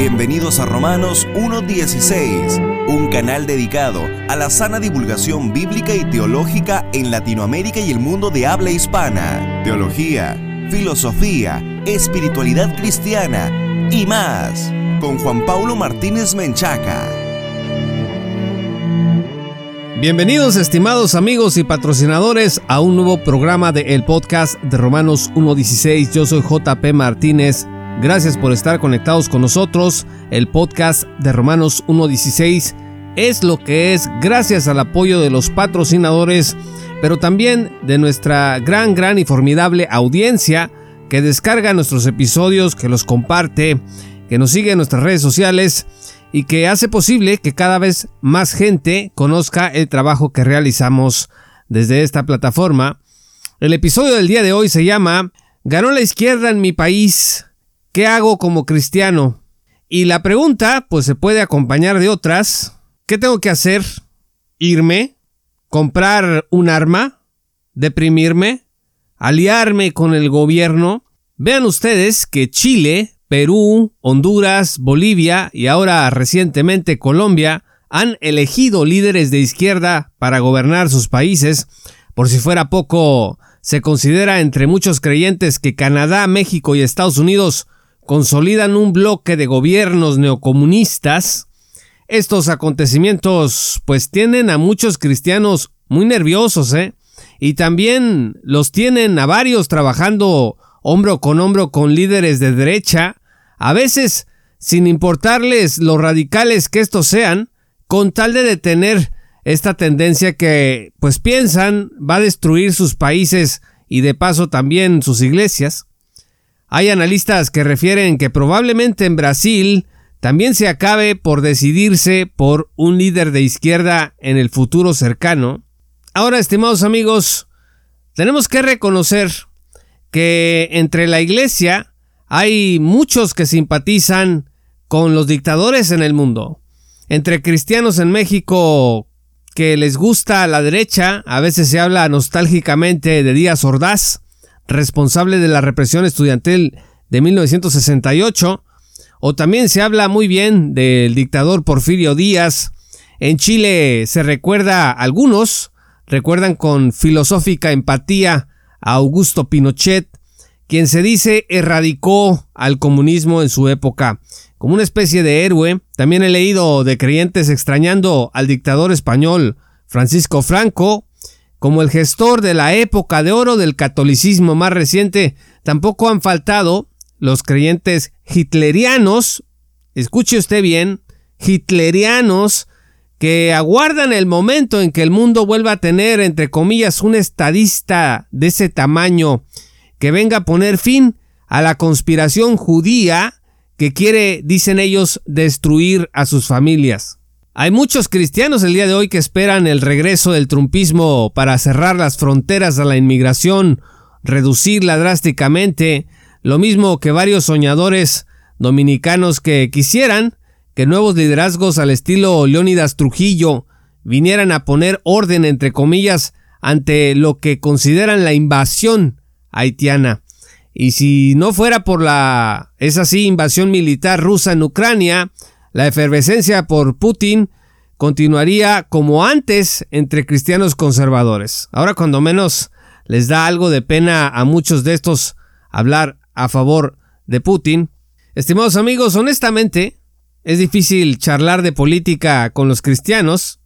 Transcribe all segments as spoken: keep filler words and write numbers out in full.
Bienvenidos a Romanos uno dieciséis, un canal dedicado a la sana divulgación bíblica y teológica en Latinoamérica y el mundo de habla hispana, teología, filosofía, espiritualidad cristiana y más, con Juan Paulo Martínez Menchaca. Bienvenidos, estimados amigos y patrocinadores, a un nuevo programa de el podcast de Romanos uno dieciséis. Yo soy J P Martínez. Gracias por estar conectados con nosotros. El podcast de Romanos uno dieciséis es lo que es gracias al apoyo de los patrocinadores, pero también de nuestra gran, gran y formidable audiencia que descarga nuestros episodios, que los comparte, que nos sigue en nuestras redes sociales y que hace posible que cada vez más gente conozca el trabajo que realizamos desde esta plataforma. El episodio del día de hoy se llama "Ganó la izquierda en mi país. ¿Qué hago como cristiano?". Y la pregunta, pues, se puede acompañar de otras. ¿Qué tengo que hacer? ¿Irme? ¿Comprar un arma? ¿Deprimirme? ¿Aliarme con el gobierno? Vean ustedes que Chile, Perú, Honduras, Bolivia y ahora recientemente Colombia han elegido líderes de izquierda para gobernar sus países. Por si fuera poco, se considera entre muchos creyentes que Canadá, México y Estados Unidos consolidan un bloque de gobiernos neocomunistas. Estos acontecimientos pues tienen a muchos cristianos muy nerviosos, ¿eh? Y también los tienen a varios trabajando hombro con hombro con líderes de derecha, a veces sin importarles lo radicales que estos sean, con tal de detener esta tendencia que pues piensan va a destruir sus países y de paso también sus iglesias. Hay analistas que refieren que probablemente en Brasil también se acabe por decidirse por un líder de izquierda en el futuro cercano. Ahora, estimados amigos, tenemos que reconocer que entre la iglesia hay muchos que simpatizan con los dictadores en el mundo. Entre cristianos en México que les gusta la derecha, a veces se habla nostálgicamente de Díaz Ordaz, responsable de la represión estudiantil de mil novecientos sesenta y ocho, o también se habla muy bien del dictador Porfirio Díaz. En Chile se recuerda, algunos recuerdan con filosófica empatía a Augusto Pinochet, quien se dice erradicó al comunismo en su época, como una especie de héroe. También he leído de creyentes extrañando al dictador español Francisco Franco como el gestor de la época de oro del catolicismo más reciente. Tampoco han faltado los creyentes hitlerianos, escuche usted bien, hitlerianos, que aguardan el momento en que el mundo vuelva a tener, entre comillas, un estadista de ese tamaño que venga a poner fin a la conspiración judía que quiere, dicen ellos, destruir a sus familias. Hay muchos cristianos el día de hoy que esperan el regreso del trumpismo para cerrar las fronteras a la inmigración, reducirla drásticamente, lo mismo que varios soñadores dominicanos que quisieran que nuevos liderazgos al estilo Leónidas Trujillo vinieran a poner orden, entre comillas, ante lo que consideran la invasión haitiana. Y si no fuera por la, esa sí, invasión militar rusa en Ucrania, la efervescencia por Putin continuaría como antes entre cristianos conservadores. Ahora, cuando menos, les da algo de pena a muchos de estos hablar a favor de Putin. Estimados amigos, honestamente, es difícil charlar de política con los cristianos.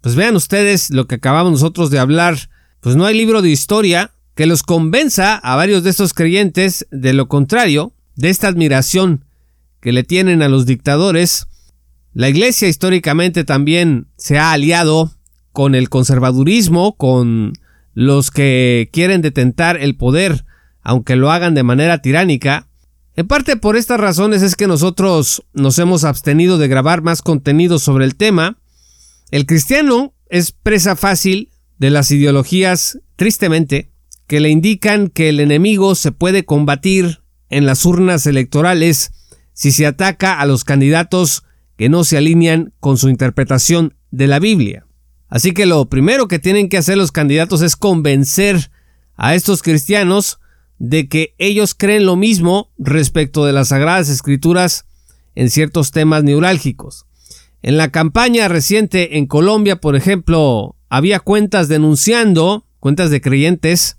Pues vean ustedes lo que acabamos nosotros de hablar. Pues no hay libro de historia que los convenza a varios de estos creyentes de lo contrario, de esta admiración que le tienen a los dictadores. La iglesia históricamente también se ha aliado con el conservadurismo, con los que quieren detentar el poder, aunque lo hagan de manera tiránica. En parte por estas razones es que nosotros nos hemos abstenido de grabar más contenido sobre el tema. El cristiano es presa fácil de las ideologías, tristemente, que le indican que el enemigo se puede combatir en las urnas electorales si se ataca a los candidatos que no se alinean con su interpretación de la Biblia. Así que lo primero que tienen que hacer los candidatos es convencer a estos cristianos de que ellos creen lo mismo respecto de las Sagradas Escrituras en ciertos temas neurálgicos. En la campaña reciente en Colombia, por ejemplo, había cuentas denunciando, cuentas de creyentes,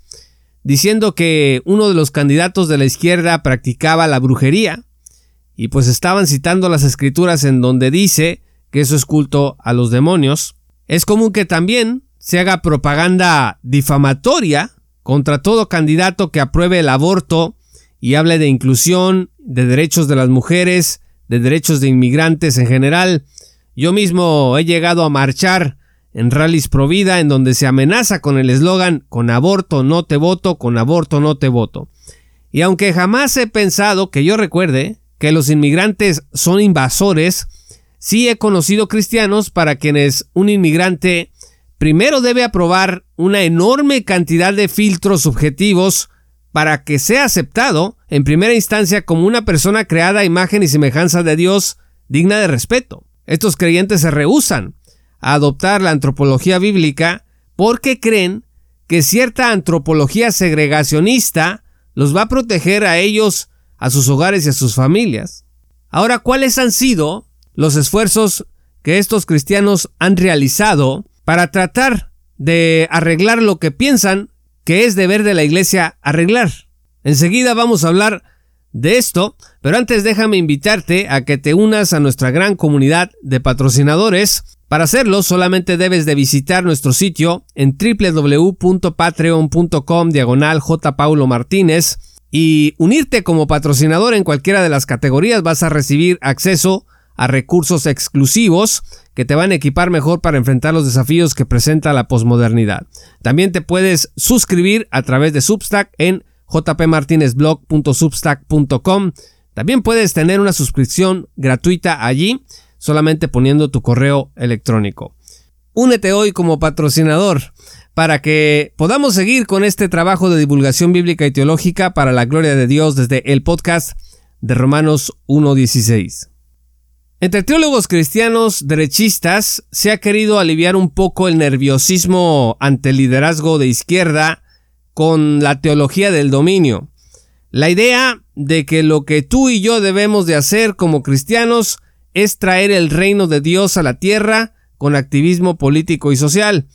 diciendo que uno de los candidatos de la izquierda practicaba la brujería, y pues estaban citando las escrituras en donde dice que eso es culto a los demonios. Es común que también se haga propaganda difamatoria contra todo candidato que apruebe el aborto y hable de inclusión, de derechos de las mujeres, de derechos de inmigrantes en general. Yo mismo he llegado a marchar en rallies pro vida en donde se amenaza con el eslogan "con aborto no te voto, con aborto no te voto". Y aunque jamás he pensado, que yo recuerde, que los inmigrantes son invasores, sí he conocido cristianos para quienes un inmigrante primero debe aprobar una enorme cantidad de filtros subjetivos para que sea aceptado en primera instancia como una persona creada a imagen y semejanza de Dios, digna de respeto. Estos creyentes se rehúsan a adoptar la antropología bíblica porque creen que cierta antropología segregacionista los va a proteger a ellos, a sus hogares y a sus familias. Ahora, ¿cuáles han sido los esfuerzos que estos cristianos han realizado para tratar de arreglar lo que piensan que es deber de la iglesia arreglar? Enseguida vamos a hablar de esto, pero antes déjame invitarte a que te unas a nuestra gran comunidad de patrocinadores. Para hacerlo solamente debes de visitar nuestro sitio en doble u doble u doble u punto patreon punto com diagonal J Paulo Martínez y unirte como patrocinador en cualquiera de las categorías. Vas a recibir acceso a recursos exclusivos que te van a equipar mejor para enfrentar los desafíos que presenta la posmodernidad. También te puedes suscribir a través de Substack en J P Martinez Blog punto substack punto com. También puedes tener una suscripción gratuita allí, solamente poniendo tu correo electrónico. Únete hoy como patrocinador para que podamos seguir con este trabajo de divulgación bíblica y teológica para la gloria de Dios desde el podcast de Romanos uno dieciséis. Entre teólogos cristianos derechistas se ha querido aliviar un poco el nerviosismo ante el liderazgo de izquierda con la teología del dominio. La idea de que lo que tú y yo debemos de hacer como cristianos es traer el reino de Dios a la tierra con activismo político y social.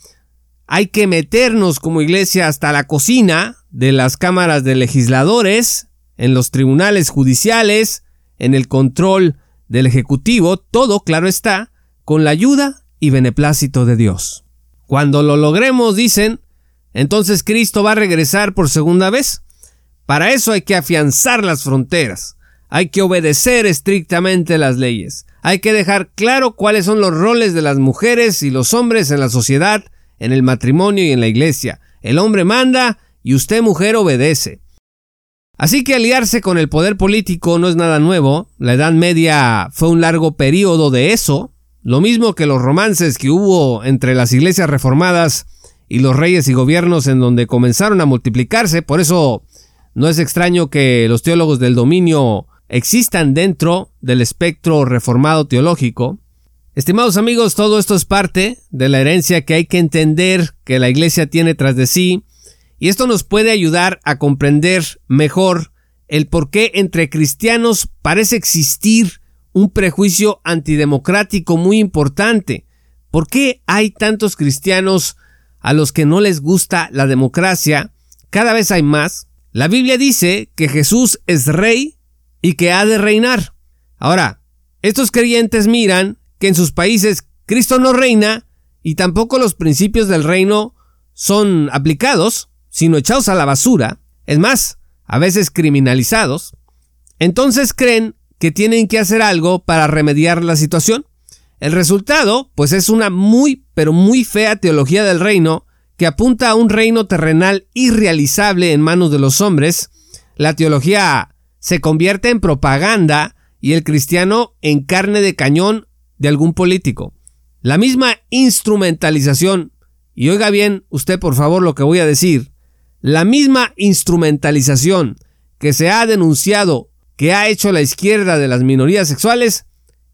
Hay que meternos como iglesia hasta la cocina de las cámaras de legisladores, en los tribunales judiciales, en el control del Ejecutivo, todo, claro está, con la ayuda y beneplácito de Dios. Cuando lo logremos, dicen, entonces Cristo va a regresar por segunda vez. Para eso hay que afianzar las fronteras, hay que obedecer estrictamente las leyes, hay que dejar claro cuáles son los roles de las mujeres y los hombres en la sociedad, en el matrimonio y en la iglesia. El hombre manda y usted, mujer, obedece. Así que aliarse con el poder político no es nada nuevo. La Edad Media fue un largo periodo de eso, lo mismo que los romances que hubo entre las iglesias reformadas y los reyes y gobiernos en donde comenzaron a multiplicarse. Por eso no es extraño que los teólogos del dominio existan dentro del espectro reformado teológico. Estimados amigos, todo esto es parte de la herencia que hay que entender que la iglesia tiene tras de sí. Y esto nos puede ayudar a comprender mejor el por qué entre cristianos parece existir un prejuicio antidemocrático muy importante. ¿Por qué hay tantos cristianos a los que no les gusta la democracia? Cada vez hay más. La Biblia dice que Jesús es rey y que ha de reinar. Ahora, estos creyentes miran que en sus países Cristo no reina y tampoco los principios del reino son aplicados, sino echados a la basura, es más, a veces criminalizados. Entonces creen que tienen que hacer algo para remediar la situación. El resultado, pues, es una muy, pero muy fea teología del reino que apunta a un reino terrenal irrealizable en manos de los hombres. La teología se convierte en propaganda y el cristiano en carne de cañón de algún político. La misma instrumentalización, y oiga bien usted por favor lo que voy a decir, la misma instrumentalización que se ha denunciado que ha hecho la izquierda de las minorías sexuales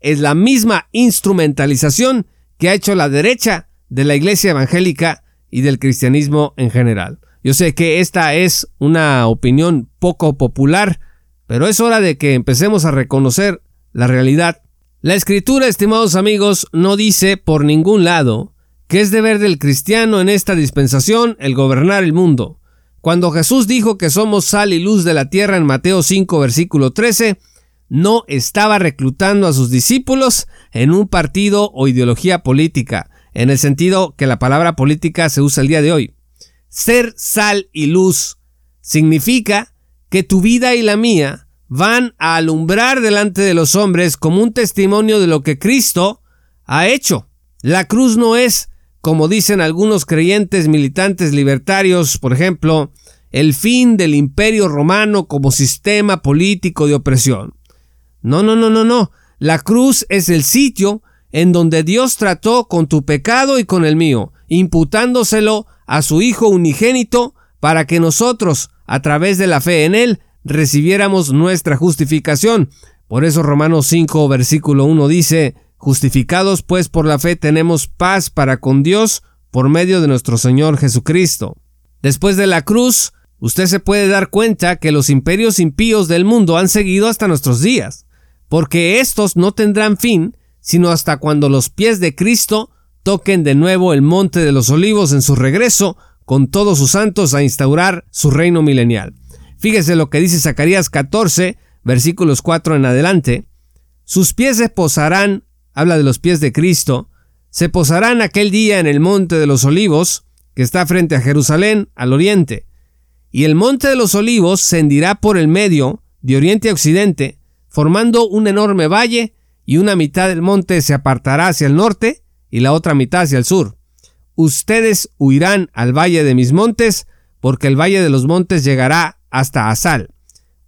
es la misma instrumentalización que ha hecho la derecha de la iglesia evangélica y del cristianismo en general. Yo sé que esta es una opinión poco popular, pero es hora de que empecemos a reconocer la realidad. La Escritura, estimados amigos, no dice por ningún lado que es deber del cristiano en esta dispensación el gobernar el mundo. Cuando Jesús dijo que somos sal y luz de la tierra en Mateo cinco, versículo trece, no estaba reclutando a sus discípulos en un partido o ideología política, en el sentido que la palabra política se usa el día de hoy. Ser sal y luz significa que tu vida y la mía van a alumbrar delante de los hombres como un testimonio de lo que Cristo ha hecho. La cruz no es, como dicen algunos creyentes militantes libertarios, por ejemplo, el fin del Imperio Romano como sistema político de opresión. No, no, no, no, no. La cruz es el sitio en donde Dios trató con tu pecado y con el mío, imputándoselo a su Hijo unigénito para que nosotros, a través de la fe en Él, recibiéramos nuestra justificación. Por eso Romanos cinco, versículo uno dice: justificados pues por la fe tenemos paz para con Dios por medio de nuestro Señor Jesucristo. Después de la cruz, usted se puede dar cuenta que los imperios impíos del mundo han seguido hasta nuestros días, porque estos no tendrán fin sino hasta cuando los pies de Cristo toquen de nuevo el monte de los olivos en su regreso con todos sus santos a instaurar su reino milenial. Fíjese lo que dice Zacarías catorce, versículos cuatro en adelante. Sus pies se posarán, habla de los pies de Cristo, se posarán aquel día en el monte de los olivos que está frente a Jerusalén, al oriente. Y el monte de los olivos se hendirá por el medio, de oriente a occidente, formando un enorme valle, y una mitad del monte se apartará hacia el norte y la otra mitad hacia el sur. Ustedes huirán al valle de mis montes, porque el valle de los montes llegará hasta Asal.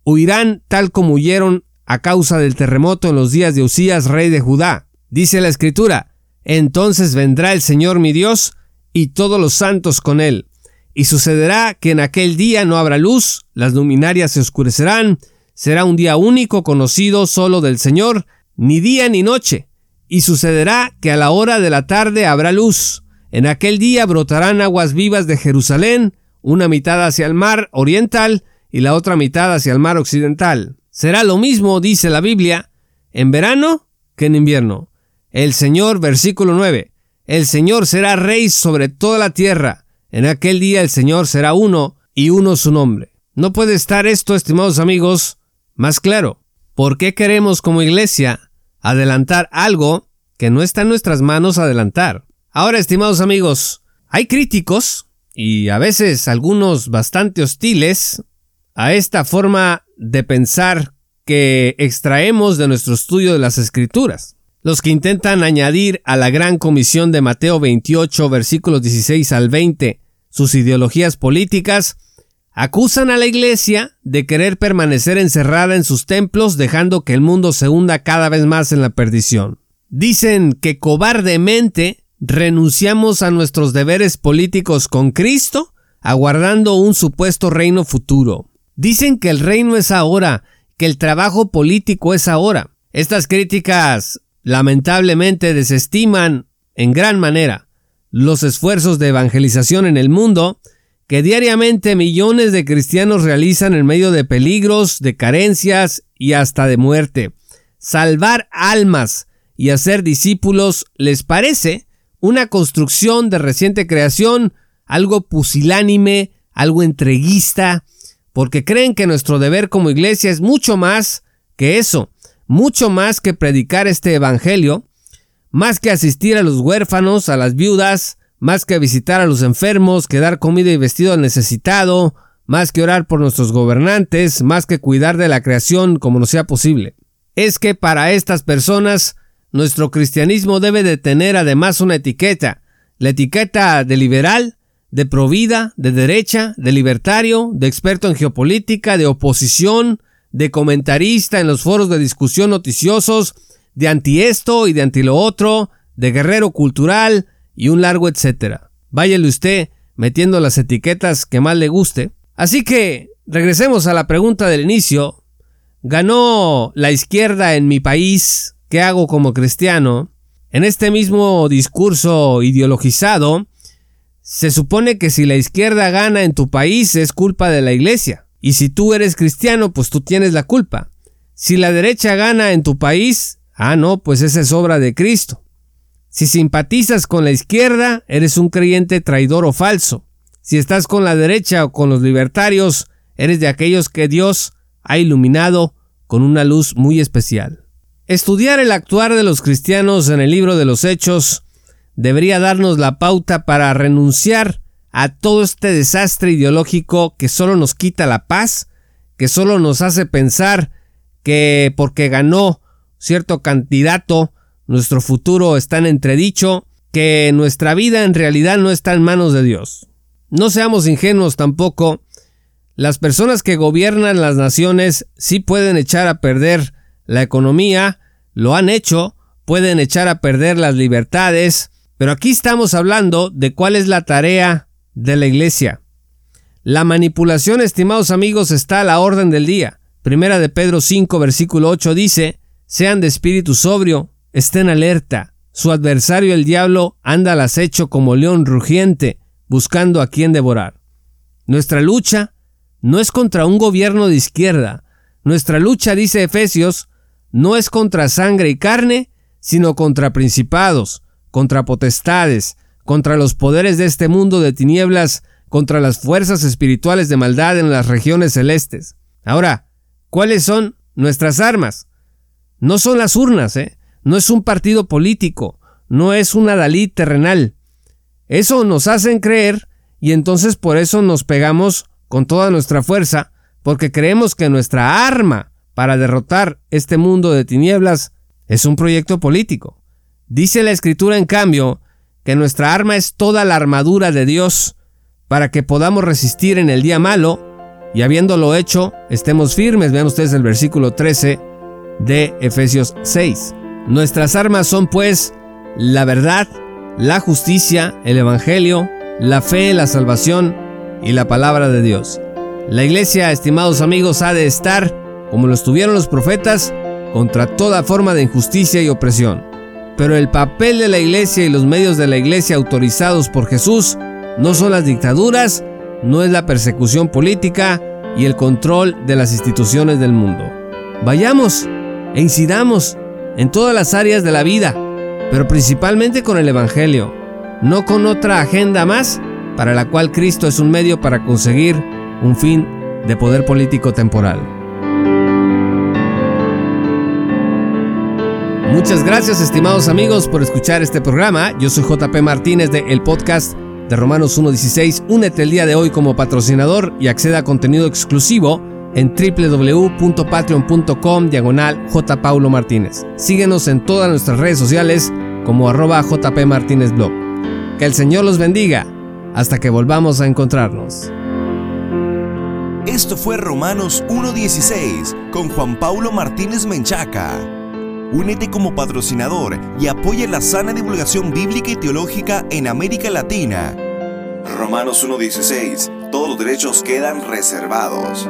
Huirán tal como huyeron a causa del terremoto en los días de Usías, rey de Judá. Dice la Escritura: entonces vendrá el Señor mi Dios y todos los santos con él. Y sucederá que en aquel día no habrá luz, las luminarias se oscurecerán, será un día único conocido solo del Señor, ni día ni noche. Y sucederá que a la hora de la tarde habrá luz. En aquel día brotarán aguas vivas de Jerusalén, una mitad hacia el mar oriental y la otra mitad hacia el mar occidental. Será lo mismo, dice la Biblia, en verano que en invierno. El Señor, versículo nueve, el Señor será rey sobre toda la tierra. En aquel día el Señor será uno y uno su nombre. No puede estar esto, estimados amigos, más claro. ¿Por qué queremos como iglesia adelantar algo que no está en nuestras manos adelantar? Ahora, estimados amigos, hay críticos, y a veces algunos bastante hostiles, a esta forma de pensar que extraemos de nuestro estudio de las Escrituras. Los que intentan añadir a la gran comisión de Mateo veintiocho, versículos dieciséis al veinte, sus ideologías políticas, acusan a la iglesia de querer permanecer encerrada en sus templos, dejando que el mundo se hunda cada vez más en la perdición. Dicen que cobardemente renunciamos a nuestros deberes políticos con Cristo, aguardando un supuesto reino futuro. Dicen que el reino es ahora, que el trabajo político es ahora. Estas críticas lamentablemente desestiman en gran manera los esfuerzos de evangelización en el mundo que diariamente millones de cristianos realizan en medio de peligros, de carencias y hasta de muerte. Salvar almas y hacer discípulos les parece una construcción de reciente creación, algo pusilánime, algo entreguista, porque creen que nuestro deber como iglesia es mucho más que eso, mucho más que predicar este evangelio, más que asistir a los huérfanos, a las viudas, más que visitar a los enfermos, que dar comida y vestido al necesitado, más que orar por nuestros gobernantes, más que cuidar de la creación como nos sea posible. Es que para estas personas, nuestro cristianismo debe de tener además una etiqueta, la etiqueta de liberal, de provida, de derecha, de libertario, de experto en geopolítica, de oposición, de comentarista en los foros de discusión noticiosos, de anti esto y de anti lo otro, de guerrero cultural y un largo etcétera. Váyale usted metiendo las etiquetas que más le guste. Así que regresemos a la pregunta del inicio. ¿Ganó la izquierda en mi país? ¿Qué hago como cristiano? En este mismo discurso ideologizado, se supone que si la izquierda gana en tu país es culpa de la iglesia. Y si tú eres cristiano, pues tú tienes la culpa. Si la derecha gana en tu país, ah no, pues esa es obra de Cristo. Si simpatizas con la izquierda, eres un creyente traidor o falso. Si estás con la derecha o con los libertarios, eres de aquellos que Dios ha iluminado con una luz muy especial. Estudiar el actuar de los cristianos en el libro de los Hechos debería darnos la pauta para renunciar a todo este desastre ideológico que solo nos quita la paz, que solo nos hace pensar que porque ganó cierto candidato, nuestro futuro está en entredicho, que nuestra vida en realidad no está en manos de Dios. No seamos ingenuos tampoco. Las personas que gobiernan las naciones sí pueden echar a perder la economía, lo han hecho, pueden echar a perder las libertades, pero aquí estamos hablando de cuál es la tarea de la iglesia. La manipulación, estimados amigos, está a la orden del día. Primera de Pedro cinco, versículo ocho dice: sean de espíritu sobrio, estén alerta. Su adversario el diablo anda al acecho como león rugiente, buscando a quien devorar. Nuestra lucha no es contra un gobierno de izquierda. Nuestra lucha, dice Efesios, no es contra sangre y carne, sino contra principados, contra potestades, contra los poderes de este mundo de tinieblas, contra las fuerzas espirituales de maldad en las regiones celestes. Ahora, ¿cuáles son nuestras armas? No son las urnas, ¿eh? No es un partido político, no es un adalid terrenal. Eso nos hacen creer y entonces por eso nos pegamos con toda nuestra fuerza, porque creemos que nuestra arma para derrotar este mundo de tinieblas es un proyecto político. Dice la Escritura, en cambio, que nuestra arma es toda la armadura de Dios para que podamos resistir en el día malo y, habiéndolo hecho, estemos firmes. Vean ustedes el versículo trece de Efesios seis. Nuestras armas son, pues, la verdad, la justicia, el evangelio, la fe, la salvación y la palabra de Dios. La iglesia, estimados amigos, ha de estar, como lo estuvieron los profetas, contra toda forma de injusticia y opresión. Pero el papel de la iglesia y los medios de la iglesia autorizados por Jesús no son las dictaduras, no es la persecución política y el control de las instituciones del mundo. Vayamos e incidamos en todas las áreas de la vida, pero principalmente con el evangelio, no con otra agenda más para la cual Cristo es un medio para conseguir un fin de poder político temporal. Muchas gracias, estimados amigos, por escuchar este programa. Yo soy J P Martínez de el podcast de Romanos uno dieciséis. Únete el día de hoy como patrocinador y acceda a contenido exclusivo en www.patreon.com diagonal J. Paulo Martínez. Síguenos en todas nuestras redes sociales como arroba JPMartinezBlog. Que el Señor los bendiga hasta que volvamos a encontrarnos. Esto fue Romanos uno dieciséis con Juan Paulo Martínez Menchaca. Únete como patrocinador y apoya la sana divulgación bíblica y teológica en América Latina. Romanos uno dieciséis. Todos los derechos quedan reservados.